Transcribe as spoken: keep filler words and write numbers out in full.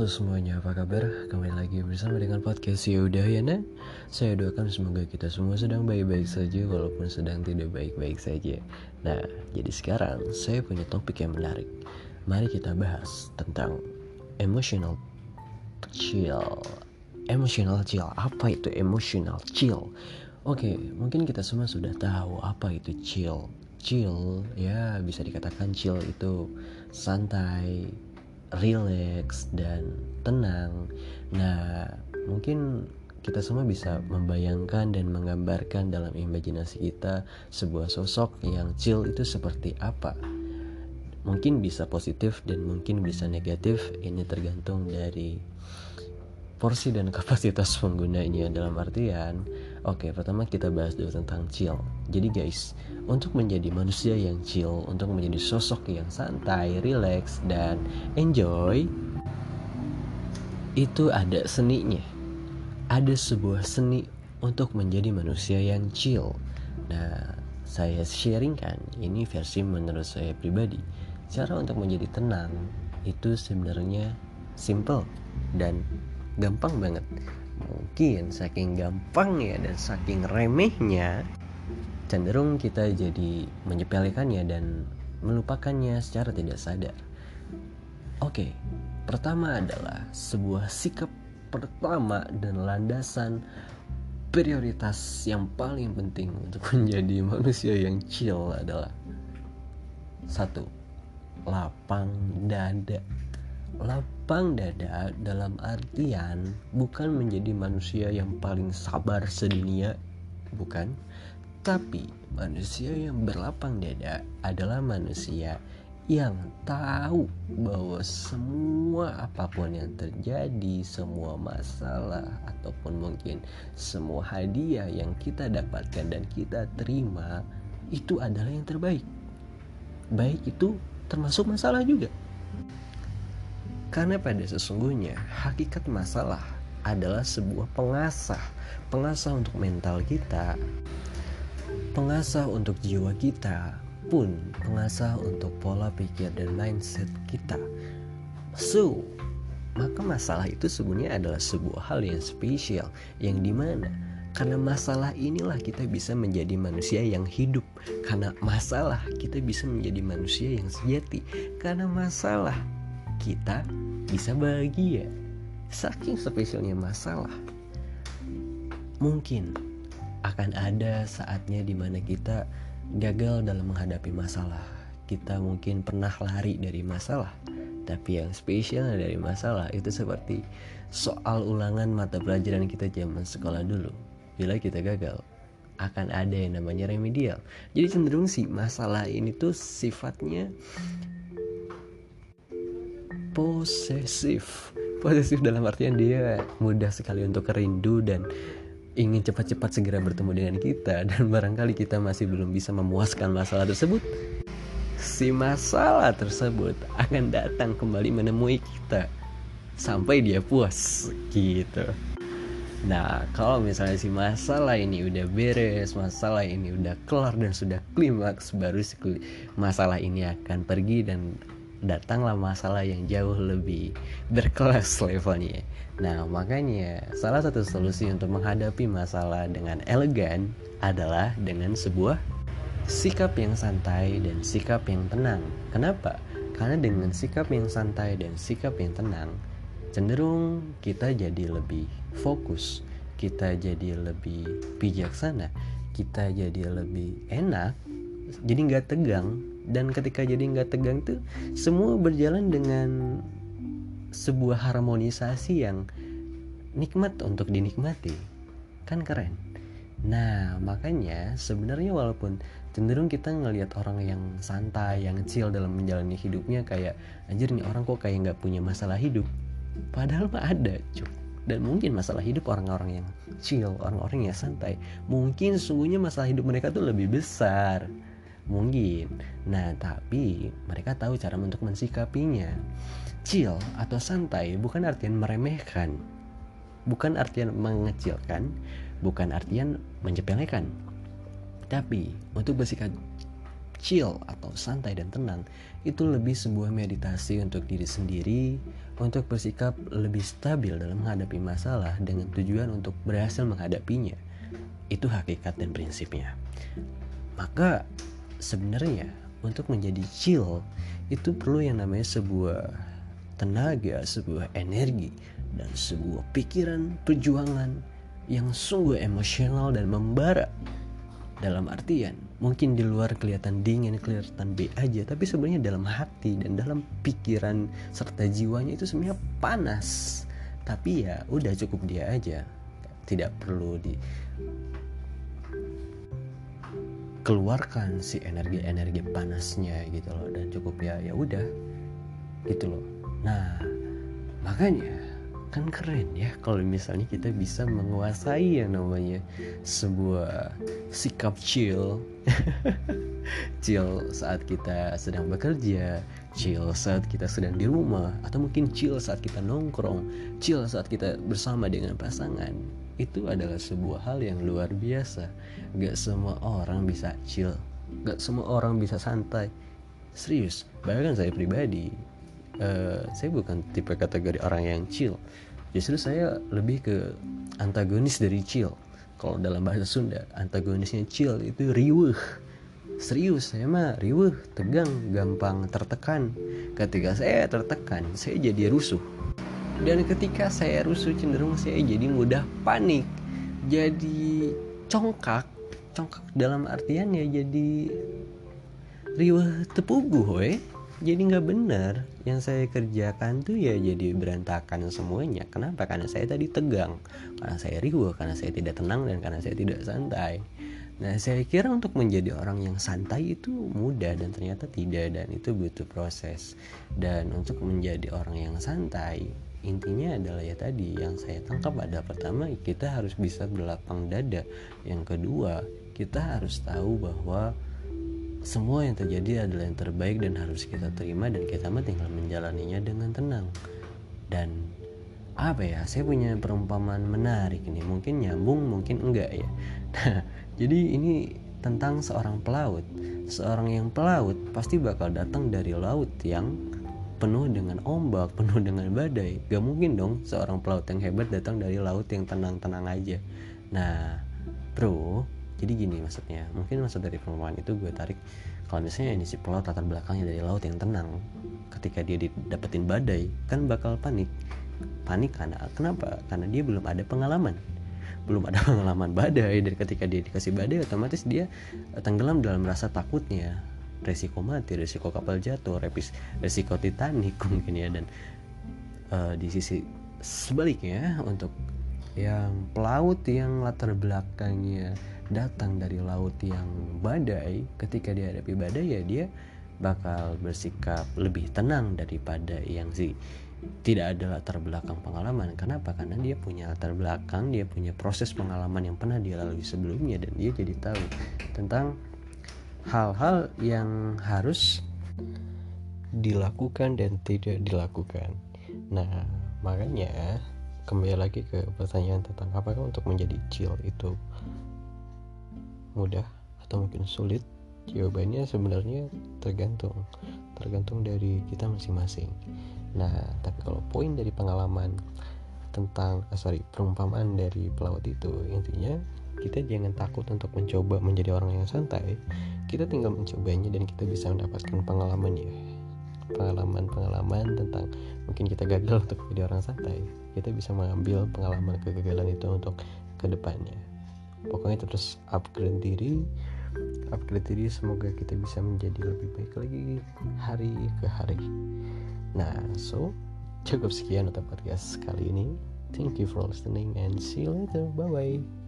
Halo semuanya, apa kabar? Kembali lagi bersama dengan podcast Yaudah Yana. Saya doakan semoga kita semua sedang baik-baik saja, walaupun sedang tidak baik-baik saja. Nah, jadi sekarang saya punya topik yang menarik. Mari kita bahas tentang emotional chill. Emotional chill, apa itu emotional chill? Oke, mungkin kita semua sudah tahu apa itu chill. Chill, ya bisa dikatakan chill itu santai, relax dan tenang. Nah, mungkin kita semua bisa membayangkan dan menggambarkan dalam imajinasi kita sebuah sosok yang chill itu seperti apa. Mungkin bisa positif dan mungkin bisa negatif. Ini tergantung dari porsi dan kapasitas penggunanya. Dalam artian, oke, pertama kita bahas dulu tentang chill. Jadi guys, untuk menjadi manusia yang chill, untuk menjadi sosok yang santai, relax, dan enjoy, itu ada seninya. Ada sebuah seni untuk menjadi manusia yang chill. Nah, saya sharingkan, ini versi menurut saya pribadi. Cara untuk menjadi tenang itu sebenarnya simple dan gampang banget. Mungkin saking gampangnya dan saking remehnya, cenderung kita jadi menyepelekannya dan melupakannya secara tidak sadar. Oke, pertama adalah sebuah sikap pertama dan landasan prioritas yang paling penting untuk menjadi manusia yang chill adalah satu, lapang dada. Lapang dada dalam artian bukan menjadi manusia yang paling sabar sedunia, bukan. Tapi manusia yang berlapang dada adalah manusia yang tahu bahwa semua apapun yang terjadi, semua masalah ataupun mungkin semua hadiah yang kita dapatkan dan kita terima itu adalah yang terbaik. Baik itu termasuk masalah juga. Karena pada sesungguhnya hakikat masalah adalah sebuah pengasah. Pengasah untuk mental kita, pengasah untuk jiwa kita, pun pengasah untuk pola pikir dan mindset kita. So, maka masalah itu sebenarnya adalah sebuah hal yang spesial, yang dimana karena masalah inilah kita bisa menjadi manusia yang hidup. Karena masalah kita bisa menjadi manusia yang sejati. Karena masalah kita bisa bahagia. Saking spesialnya masalah, mungkin akan ada saatnya dimana kita gagal dalam menghadapi masalah. Kita mungkin pernah lari dari masalah, tapi yang spesial dari masalah itu seperti soal ulangan mata pelajaran kita zaman sekolah dulu. Bila kita gagal, akan ada yang namanya remedial. Jadi cenderung sih masalah ini tuh sifatnya posesif. Posesif dalam artian dia mudah sekali untuk rindu dan ingin cepat-cepat segera bertemu dengan kita. Dan barangkali kita masih belum bisa memuaskan masalah tersebut, si masalah tersebut akan datang kembali menemui kita sampai dia puas gitu. Nah, kalau misalnya si masalah ini udah beres, masalah ini udah kelar dan sudah klimaks, baru masalah ini akan pergi dan datanglah masalah yang jauh lebih berkelas levelnya. Nah, makanya salah satu solusi untuk menghadapi masalah dengan elegan adalah dengan sebuah sikap yang santai dan sikap yang tenang. Kenapa? Karena dengan sikap yang santai dan sikap yang tenang, cenderung kita jadi lebih fokus, kita jadi lebih bijaksana, kita jadi lebih enak, jadi gak tegang. Dan ketika jadi gak tegang tuh, semua berjalan dengan sebuah harmonisasi yang nikmat untuk dinikmati. Kan keren. Nah, makanya sebenarnya walaupun cenderung kita ngelihat orang yang santai, yang chill dalam menjalani hidupnya, kayak anjir nih orang kok kayak gak punya masalah hidup. Padahal mah ada cuy. Dan mungkin masalah hidup orang-orang yang chill, orang-orang yang santai, mungkin sungguhnya masalah hidup mereka tuh lebih besar. Mungkin. Nah, tapi mereka tahu cara untuk mensikapinya. Chill atau santai bukan artian meremehkan, bukan artian mengecilkan, bukan artian menyepelekan. Tapi untuk bersikap chill atau santai dan tenang itu lebih sebuah meditasi untuk diri sendiri untuk bersikap lebih stabil dalam menghadapi masalah dengan tujuan untuk berhasil menghadapinya. Itu hakikat dan prinsipnya. Maka sebenarnya untuk menjadi chill itu perlu yang namanya sebuah tenaga, sebuah energi, dan sebuah pikiran perjuangan yang sungguh emosional dan membara. Dalam artian, mungkin di luar kelihatan dingin, kelihatan B aja, tapi sebenarnya dalam hati dan dalam pikiran serta jiwanya itu sebenarnya panas. Tapi ya udah, cukup dia aja, tidak perlu di keluarkan si energi-energi panasnya gitu loh, dan cukup ya ya udah gitu loh. Nah, makanya kan keren ya kalau misalnya kita bisa menguasai yang namanya sebuah sikap chill. Chill saat kita sedang bekerja, chill saat kita sedang di rumah, atau mungkin chill saat kita nongkrong, chill saat kita bersama dengan pasangan. Itu adalah sebuah hal yang luar biasa. Gak semua orang bisa chill, gak semua orang bisa santai. Serius, bahkan saya pribadi, Uh, saya bukan tipe kategori orang yang chill. Justru saya lebih ke antagonis dari chill. Kalau dalam bahasa Sunda, antagonisnya chill itu riweuh. Serius, saya mah riweuh, tegang, gampang tertekan. Ketika saya tertekan, saya jadi rusuh. Dan ketika saya rusuh, cenderung saya jadi mudah panik, jadi congkak. Congkak dalam artian ya jadi riweuh tepuguh we. Jadi gak benar yang saya kerjakan tuh ya jadi berantakan semuanya. Kenapa? Karena saya tadi tegang, karena saya riuh, karena saya tidak tenang, dan karena saya tidak santai. Nah, saya kira untuk menjadi orang yang santai itu mudah, dan ternyata tidak, dan itu butuh proses. Dan untuk menjadi orang yang santai, intinya adalah ya tadi yang saya tangkap adalah pertama, kita harus bisa berlapang dada. Yang kedua, kita harus tahu bahwa semua yang terjadi adalah yang terbaik dan harus kita terima, dan kita mah tinggal menjalaninya dengan tenang. Dan apa ya, saya punya perumpamaan menarik ini, mungkin nyambung mungkin enggak ya. Nah, jadi ini tentang seorang pelaut. Seorang yang pelaut pasti bakal datang dari laut yang penuh dengan ombak, penuh dengan badai. Gak mungkin dong seorang pelaut yang hebat datang dari laut yang tenang-tenang aja. Nah bro, jadi gini maksudnya, mungkin maksud dari perumpamaan itu gue tarik, kalau misalnya ini si pelaut latar belakangnya dari laut yang tenang, ketika dia didapetin badai, kan bakal panik. Panik karena kenapa? Karena dia belum ada pengalaman, belum ada pengalaman badai. Dan ketika dia dikasih badai, otomatis dia tenggelam dalam rasa takutnya, resiko mati, resiko kapal jatuh, resiko Titanic mungkin ya. Dan uh, di sisi sebaliknya, untuk yang pelaut yang latar belakangnya datang dari laut yang badai, ketika dihadapi badai ya dia bakal bersikap lebih tenang daripada yang si tidak ada latar belakang pengalaman. Kenapa? Karena dia punya latar belakang, dia punya proses pengalaman yang pernah dia lalui sebelumnya, dan dia jadi tahu tentang hal-hal yang harus dilakukan dan tidak dilakukan. Nah, makanya kembali lagi ke pertanyaan tentang apakah untuk menjadi chill itu mudah atau mungkin sulit. Jawabannya sebenarnya tergantung tergantung dari kita masing-masing. Nah, tapi kalau poin dari pengalaman tentang sorry perumpamaan dari pelaut itu, intinya kita jangan takut untuk mencoba menjadi orang yang santai. Kita tinggal mencobanya dan kita bisa mendapatkan pengalamannya, pengalaman-pengalaman tentang mungkin kita gagal untuk menjadi orang santai. Kita bisa mengambil pengalaman kegagalan itu untuk kedepannya. Pokoknya terus upgrade diri, upgrade diri, semoga kita bisa menjadi lebih baik lagi hari ke hari. Nah, so cukup sekian untuk podcast kali ini. Thank you for listening and see you later. Bye bye.